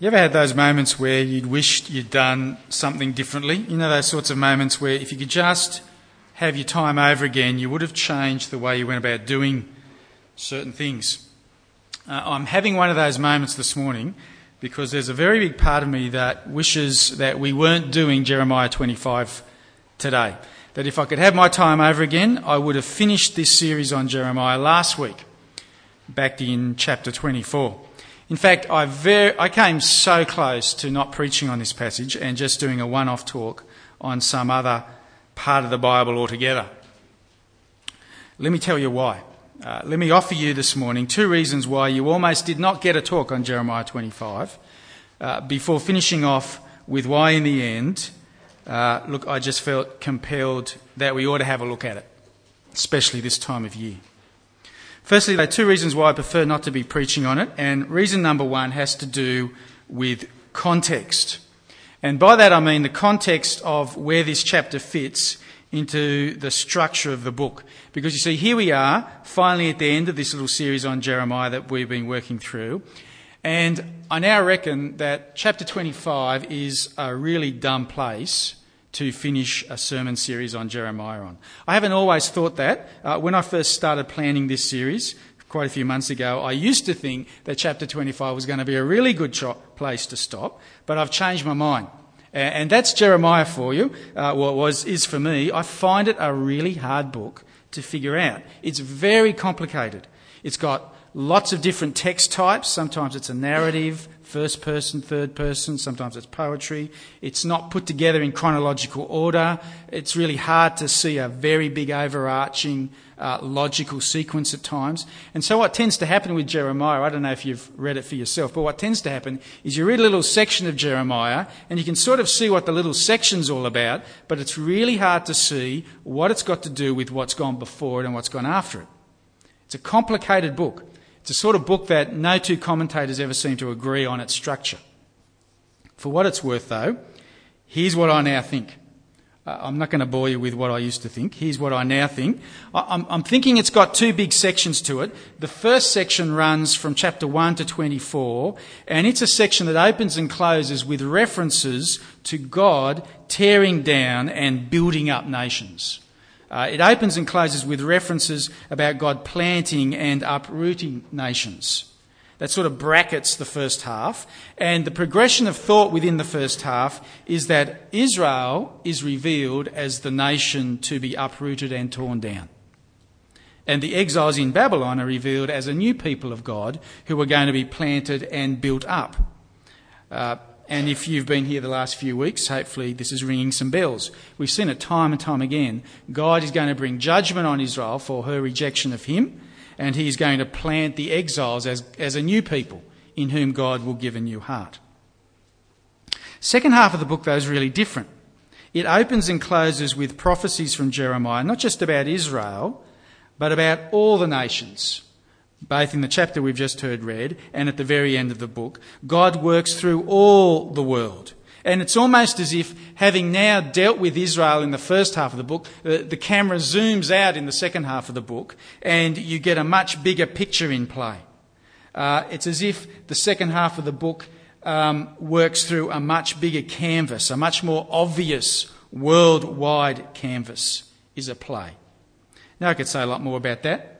You ever had those moments where you'd wished you'd done something differently? You know, those sorts of moments where if you could just have your time over again, you would have changed the way you went about doing certain things. I'm having one of those moments this morning because there's a very big part of me that wishes that we weren't doing Jeremiah 25 today. That if I could have my time over again, I would have finished this series on Jeremiah last week, back in chapter 24. In fact, I came so close to not preaching on this passage and just doing a one-off talk on some other part of the Bible altogether. Let me tell you why. Let me offer you this morning 2 reasons why you almost did not get a talk on Jeremiah 25 before finishing off with why in the end, I just felt compelled that we ought to have a look at it, especially this time of year. Firstly, there are 2 reasons why I prefer not to be preaching on it, and reason number 1 has to do with context. And by that I mean the context of where this chapter fits into the structure of the book. Because you see, here we are, finally at the end of this little series on Jeremiah that we've been working through, and I now reckon that chapter 25 is a really dumb place to finish a sermon series on Jeremiah on. I haven't always thought that. When I first started planning this series, quite a few months ago, I used to think that chapter 25 was going to be a really good place to stop, but I've changed my mind. And that's Jeremiah for you, is for me. I find it a really hard book to figure out. It's very complicated. It's got lots of different text types. Sometimes it's a narrative, first person, third person, sometimes it's poetry. It's not put together in chronological order. It's really hard to see a very big overarching logical sequence at times. And so what tends to happen with Jeremiah, I don't know if you've read it for yourself, but what tends to happen is you read a little section of Jeremiah and you can sort of see what the little section's all about, but it's really hard to see what it's got to do with what's gone before it and what's gone after it. It's a complicated book. It's a sort of book that no 2 commentators ever seem to agree on its structure. For what it's worth, though, here's what I now think. I'm not going to bore you with what I used to think. Here's what I now think. I'm thinking it's got 2 big sections to it. The first section runs from chapter 1 to 24, and it's a section that opens and closes with references to God tearing down and building up nations. It opens and closes with references about God planting and uprooting nations. That sort of brackets the first half. And the progression of thought within the first half is that Israel is revealed as the nation to be uprooted and torn down. And the exiles in Babylon are revealed as a new people of God who are going to be planted and built up. And if you've been here the last few weeks, hopefully this is ringing some bells. We've seen it time and time again. God is going to bring judgment on Israel for her rejection of him, and he's going to plant the exiles as a new people in whom God will give a new heart. Second half of the book, though, is really different. It opens and closes with prophecies from Jeremiah, not just about Israel, but about all the nations. Both in the chapter we've just heard read and at the very end of the book, God works through all the world. And it's almost as if, having now dealt with Israel in the first half of the book, the camera zooms out in the second half of the book and you get a much bigger picture in play. It's as if the second half of the book works through a much bigger canvas, a much more obvious worldwide canvas is at play. Now I could say a lot more about that.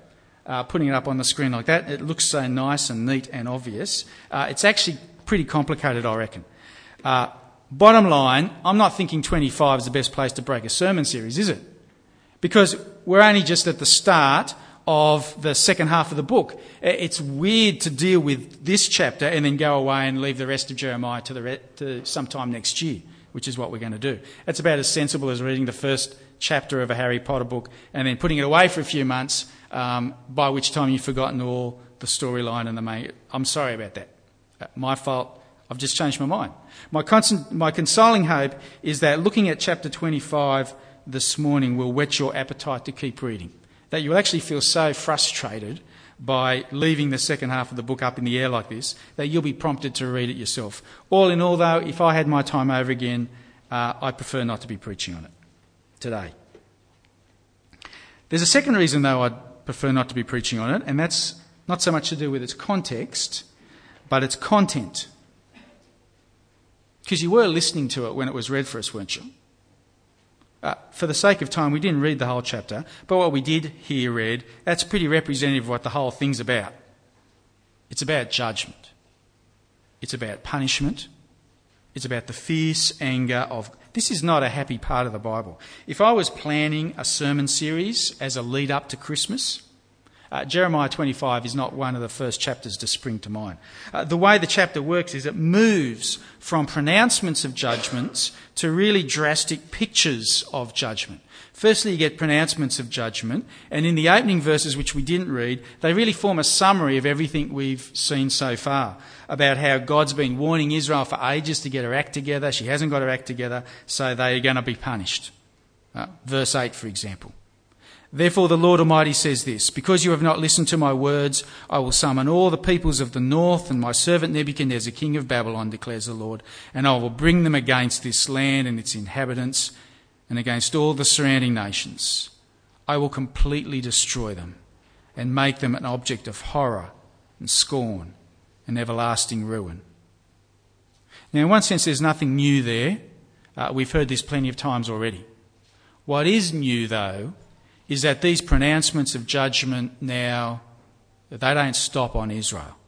Putting it up on the screen like that, it looks so nice and neat and obvious. It's actually pretty complicated, I reckon. Bottom line, I'm not thinking 25 is the best place to break a sermon series, is it? Because we're only just at the start of the second half of the book. It's weird to deal with this chapter and then go away and leave the rest of Jeremiah to sometime next year, which is what we're going to do. That's about as sensible as reading the first chapter of a Harry Potter book and then putting it away for a few months, by which time you've forgotten all the storyline and the main... I'm sorry about that. My fault. I've just changed my mind. My consoling hope is that looking at chapter 25 this morning will whet your appetite to keep reading, that you'll actually feel so frustrated by leaving the second half of the book up in the air like this that you'll be prompted to read it yourself. All in all, though, if I had my time over again, I prefer not to be preaching on it today. There's a second reason, though, I'd prefer not to be preaching on it, and that's not so much to do with its context, but its content. Because you were listening to it when it was read for us, weren't you? For the sake of time, we didn't read the whole chapter, but what we did hear read, that's pretty representative of what the whole thing's about. It's about judgment. It's about punishment. It's about the fierce anger of... This is not a happy part of the Bible. If I was planning a sermon series as a lead-up to Christmas... Jeremiah 25 is not one of the first chapters to spring to mind. The way the chapter works is it moves from pronouncements of judgments to really drastic pictures of judgment. Firstly, you get pronouncements of judgment, and in the opening verses, which we didn't read, they really form a summary of everything we've seen so far about how God's been warning Israel for ages to get her act together. She hasn't got her act together, so they are going to be punished. Verse 8, for example. Therefore the Lord Almighty says this, because you have not listened to my words, I will summon all the peoples of the north and my servant Nebuchadnezzar, king of Babylon, declares the Lord, and I will bring them against this land and its inhabitants and against all the surrounding nations. I will completely destroy them and make them an object of horror and scorn and everlasting ruin. Now, in one sense, there's nothing new there. We've heard this plenty of times already. What is new, though, is that these pronouncements of judgment now, they don't stop on Israel.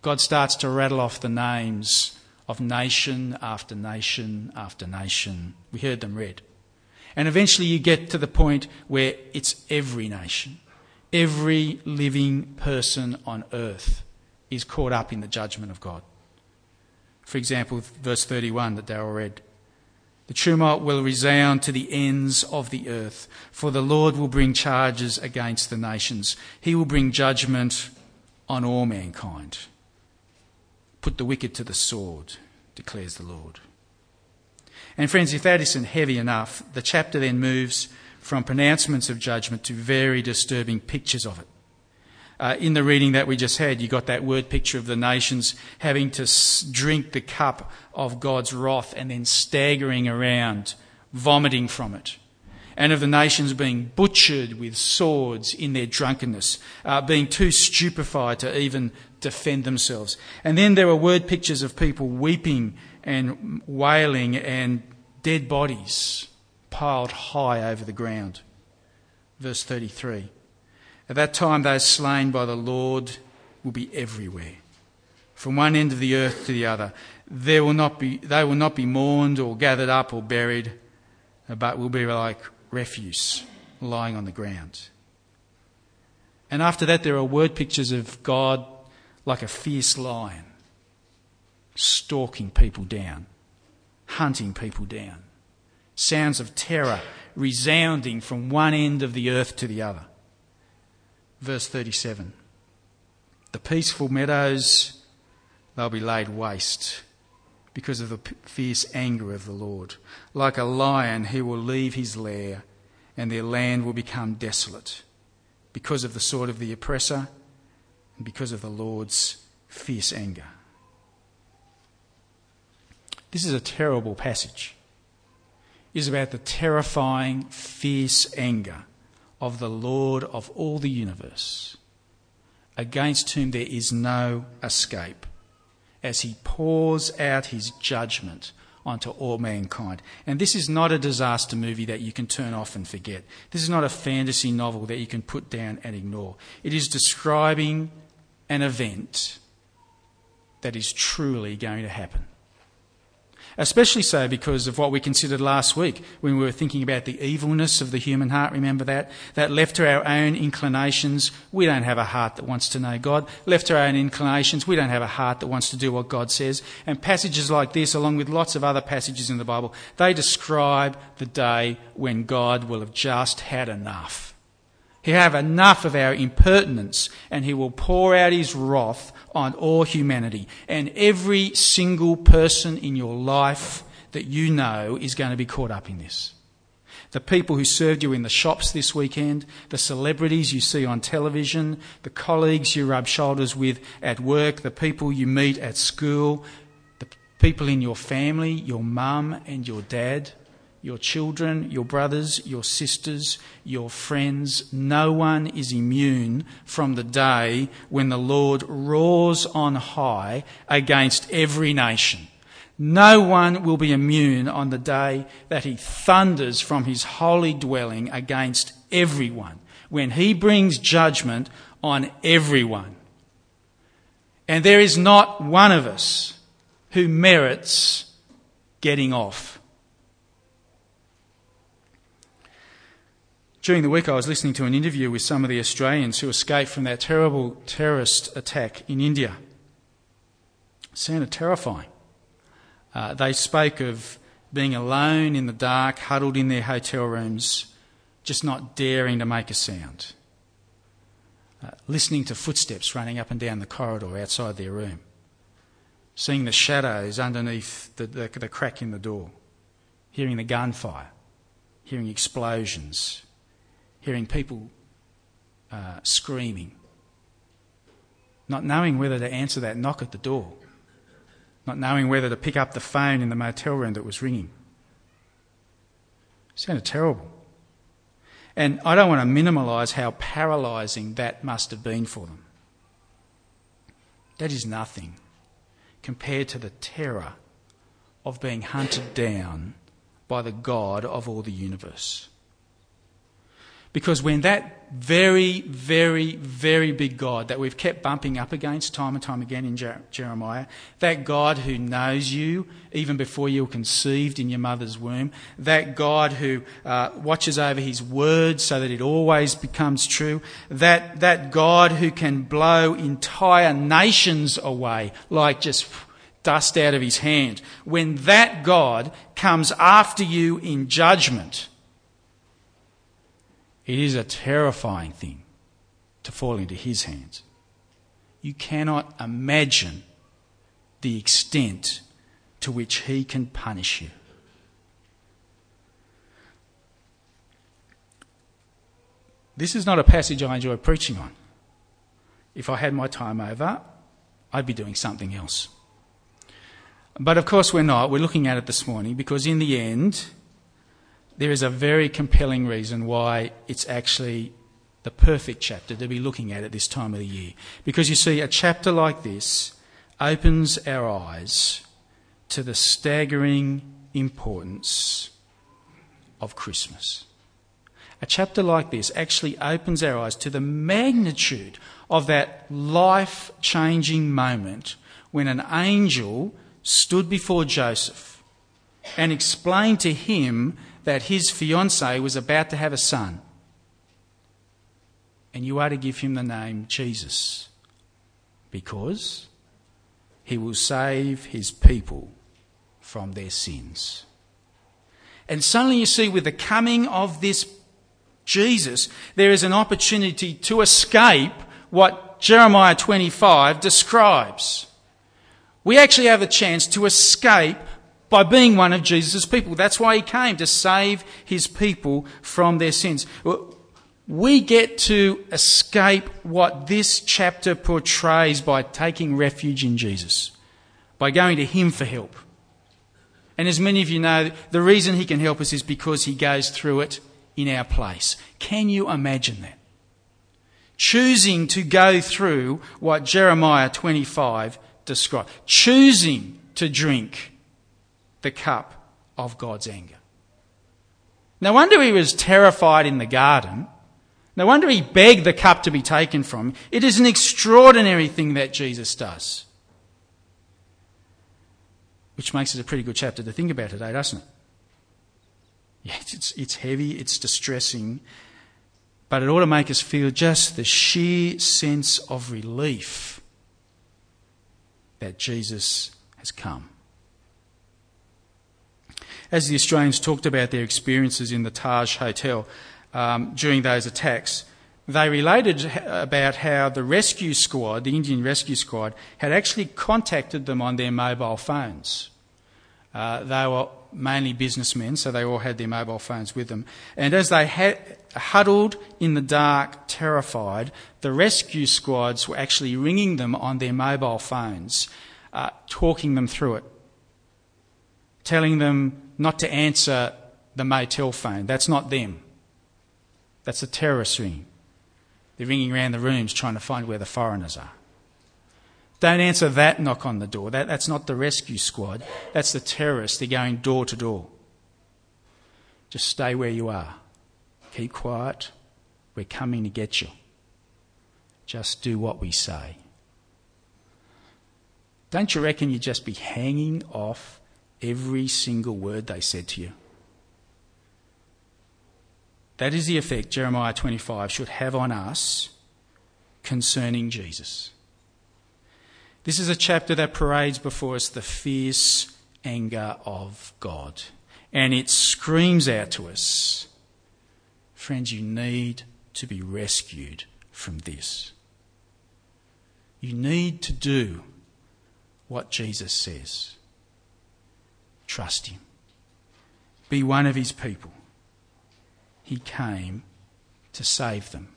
God starts to rattle off the names of nation after nation after nation. We heard them read. And eventually you get to the point where it's every nation, every living person on earth is caught up in the judgment of God. For example, verse 31 that Darryl read. The tumult will resound to the ends of the earth, for the Lord will bring charges against the nations. He will bring judgment on all mankind. Put the wicked to the sword, declares the Lord. And friends, if that isn't heavy enough, the chapter then moves from pronouncements of judgment to very disturbing pictures of it. In the reading that we just had, you got that word picture of the nations having to drink the cup of God's wrath and then staggering around, vomiting from it. And of the nations being butchered with swords in their drunkenness, being too stupefied to even defend themselves. And then there were word pictures of people weeping and wailing and dead bodies piled high over the ground. Verse 33. At that time, those slain by the Lord will be everywhere, from one end of the earth to the other. They will not be mourned or gathered up or buried, but will be like refuse lying on the ground. And after that, there are word pictures of God like a fierce lion, stalking people down, hunting people down. Sounds of terror resounding from one end of the earth to the other. Verse 37, the peaceful meadows, they'll be laid waste because of the fierce anger of the Lord. Like a lion, he will leave his lair and their land will become desolate because of the sword of the oppressor and because of the Lord's fierce anger. This is a terrible passage. It is about the terrifying, fierce anger of the Lord of all the universe, against whom there is no escape, as he pours out his judgment onto all mankind. And this is not a disaster movie that you can turn off and forget. This is not a fantasy novel that you can put down and ignore. It is describing an event that is truly going to happen. Especially so because of what we considered last week when we were thinking about the evilness of the human heart. Remember that? That left to our own inclinations, we don't have a heart that wants to know God. Left to our own inclinations, we don't have a heart that wants to do what God says. And passages like this, along with lots of other passages in the Bible, they describe the day when God will have just had enough. He'll have enough of our impertinence and he will pour out his wrath on all humanity. And every single person in your life that you know is going to be caught up in this. The people who served you in the shops this weekend, the celebrities you see on television, the colleagues you rub shoulders with at work, the people you meet at school, the people in your family, your mum and your dad, your children, your brothers, your sisters, your friends. No one is immune from the day when the Lord roars on high against every nation. No one will be immune on the day that he thunders from his holy dwelling against everyone, when he brings judgment on everyone. And there is not one of us who merits getting off. During the week I was listening to an interview with some of the Australians who escaped from that terrible terrorist attack in India. It sounded terrifying. They spoke of being alone in the dark, huddled in their hotel rooms, just not daring to make a sound. Listening to footsteps running up and down the corridor outside their room. Seeing the shadows underneath the crack in the door. Hearing the gunfire. Hearing explosions. Hearing people screaming. Not knowing whether to answer that knock at the door. Not knowing whether to pick up the phone in the motel room that was ringing. It sounded terrible. And I don't want to minimise how paralysing that must have been for them. That is nothing compared to the terror of being hunted down by the God of all the universe. Because when that very, very, very big God that we've kept bumping up against time and time again in Jeremiah, that God who knows you even before you were conceived in your mother's womb, that God who watches over his word so that it always becomes true, that God who can blow entire nations away like just dust out of his hand, when that God comes after you in judgment, it is a terrifying thing to fall into his hands. You cannot imagine the extent to which he can punish you. This is not a passage I enjoy preaching on. If I had my time over, I'd be doing something else. But of course we're not. We're looking at it this morning because in the end, there is a very compelling reason why it's actually the perfect chapter to be looking at this time of the year. Because you see, a chapter like this opens our eyes to the staggering importance of Christmas. A chapter like this actually opens our eyes to the magnitude of that life-changing moment when an angel stood before Joseph and explained to him that his fiancée was about to have a son. And you are to give him the name Jesus, because he will save his people from their sins. And suddenly you see, with the coming of this Jesus, there is an opportunity to escape what Jeremiah 25 describes. We actually have a chance to escape by being one of Jesus' people. That's why he came, to save his people from their sins. We get to escape what this chapter portrays by taking refuge in Jesus, by going to him for help. And as many of you know, the reason he can help us is because he goes through it in our place. Can you imagine that? Choosing to go through what Jeremiah 25 describes. Choosing to drink the cup of God's anger. No wonder he was terrified in the garden. No wonder he begged the cup to be taken from him. It is an extraordinary thing that Jesus does. Which makes it a pretty good chapter to think about today, doesn't it? Yeah, it's heavy, it's distressing, but it ought to make us feel just the sheer sense of relief that Jesus has come. As the Australians talked about their experiences in the Taj Hotel during those attacks, they related about how the rescue squad, the Indian rescue squad, had actually contacted them on their mobile phones. They were mainly businessmen, so they all had their mobile phones with them. And as they huddled in the dark, terrified, the rescue squads were actually ringing them on their mobile phones, talking them through it, telling them not to answer the motel phone. That's not them. That's the terrorists ringing. They're ringing around the rooms trying to find where the foreigners are. Don't answer that knock on the door. That's not the rescue squad. That's the terrorists. They're going door to door. Just stay where you are. Keep quiet. We're coming to get you. Just do what we say. Don't you reckon you'd just be hanging off every single word they said to you? That is the effect Jeremiah 25 should have on us concerning Jesus. This is a chapter that parades before us the fierce anger of God. And it screams out to us, friends, you need to be rescued from this. You need to do what Jesus says. Trust him. Be one of his people. He came to save them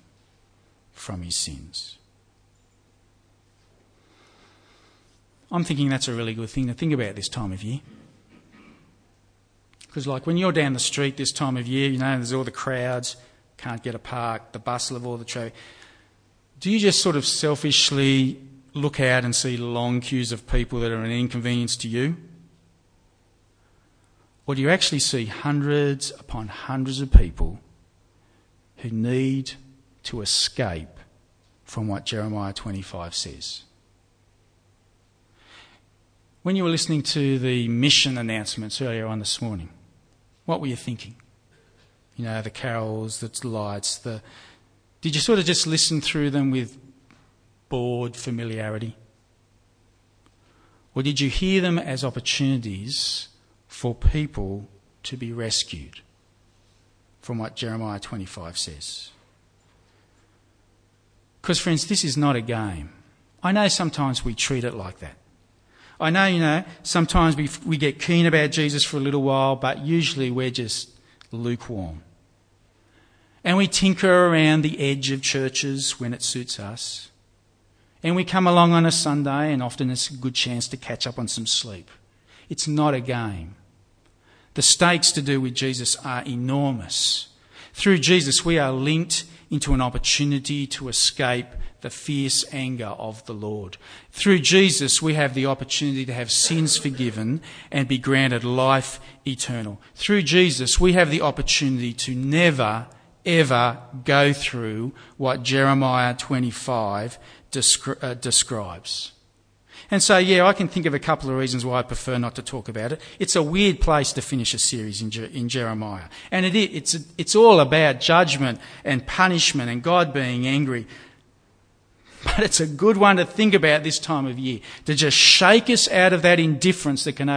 from his sins. I'm thinking that's a really good thing to think about this time of year. Because like when you're down the street this time of year, you know, there's all the crowds, can't get a park, the bustle of all the traffic. Do you just sort of selfishly look out and see long queues of people that are an inconvenience to you? Or do you actually see hundreds upon hundreds of people who need to escape from what Jeremiah 25 says? When you were listening to the mission announcements earlier on this morning, what were you thinking? You know, the carols, the lights, did you sort of just listen through them with bored familiarity? Or did you hear them as opportunities for people to be rescued from what Jeremiah 25 says? Because, friends, this is not a game. I know sometimes we treat it like that. I know, you know, sometimes we get keen about Jesus for a little while, but usually we're just lukewarm. And we tinker around the edge of churches when it suits us. And we come along on a Sunday, and often it's a good chance to catch up on some sleep. It's not a game. The stakes to do with Jesus are enormous. Through Jesus, we are linked into an opportunity to escape the fierce anger of the Lord. Through Jesus, we have the opportunity to have sins forgiven and be granted life eternal. Through Jesus, we have the opportunity to never, ever go through what Jeremiah 25 describes. And so, yeah, I can think of a couple of reasons why I prefer not to talk about it. It's a weird place to finish a series in Jeremiah. And it's all about judgment and punishment and God being angry. But it's a good one to think about this time of year, to just shake us out of that indifference that can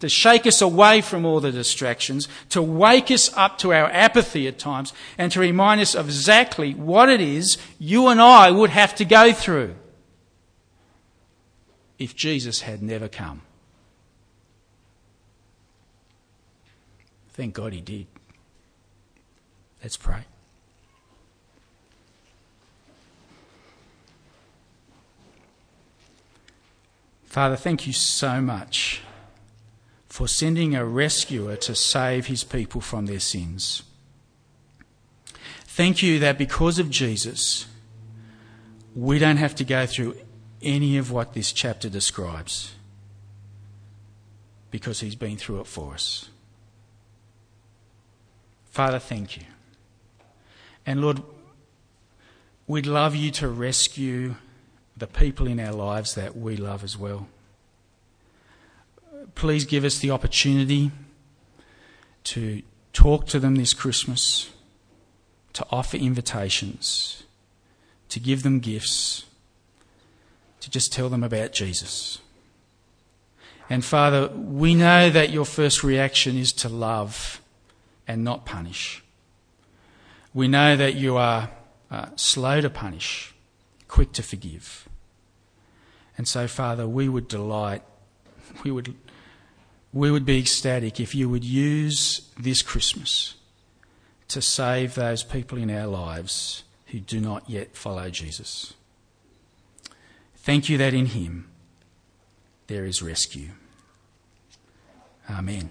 to shake us away from all the distractions, to wake us up to our apathy at times, and to remind us of exactly what it is you and I would have to go through if Jesus had never come. Thank God he did. Let's pray. Father, thank you so much for sending a rescuer to save his people from their sins. Thank you that because of Jesus, we don't have to go through any of what this chapter describes, because he's been through it for us. Father, thank you. And Lord, we'd love you to rescue the people in our lives that we love as well. Please give us the opportunity to talk to them this Christmas, to offer invitations, to give them gifts, to just tell them about Jesus. And Father, we know that your first reaction is to love and not punish. We know that you are slow to punish, quick to forgive. And so, Father, we would be ecstatic if you would use this Christmas to save those people in our lives who do not yet follow Jesus. Thank you that in him there is rescue. Amen.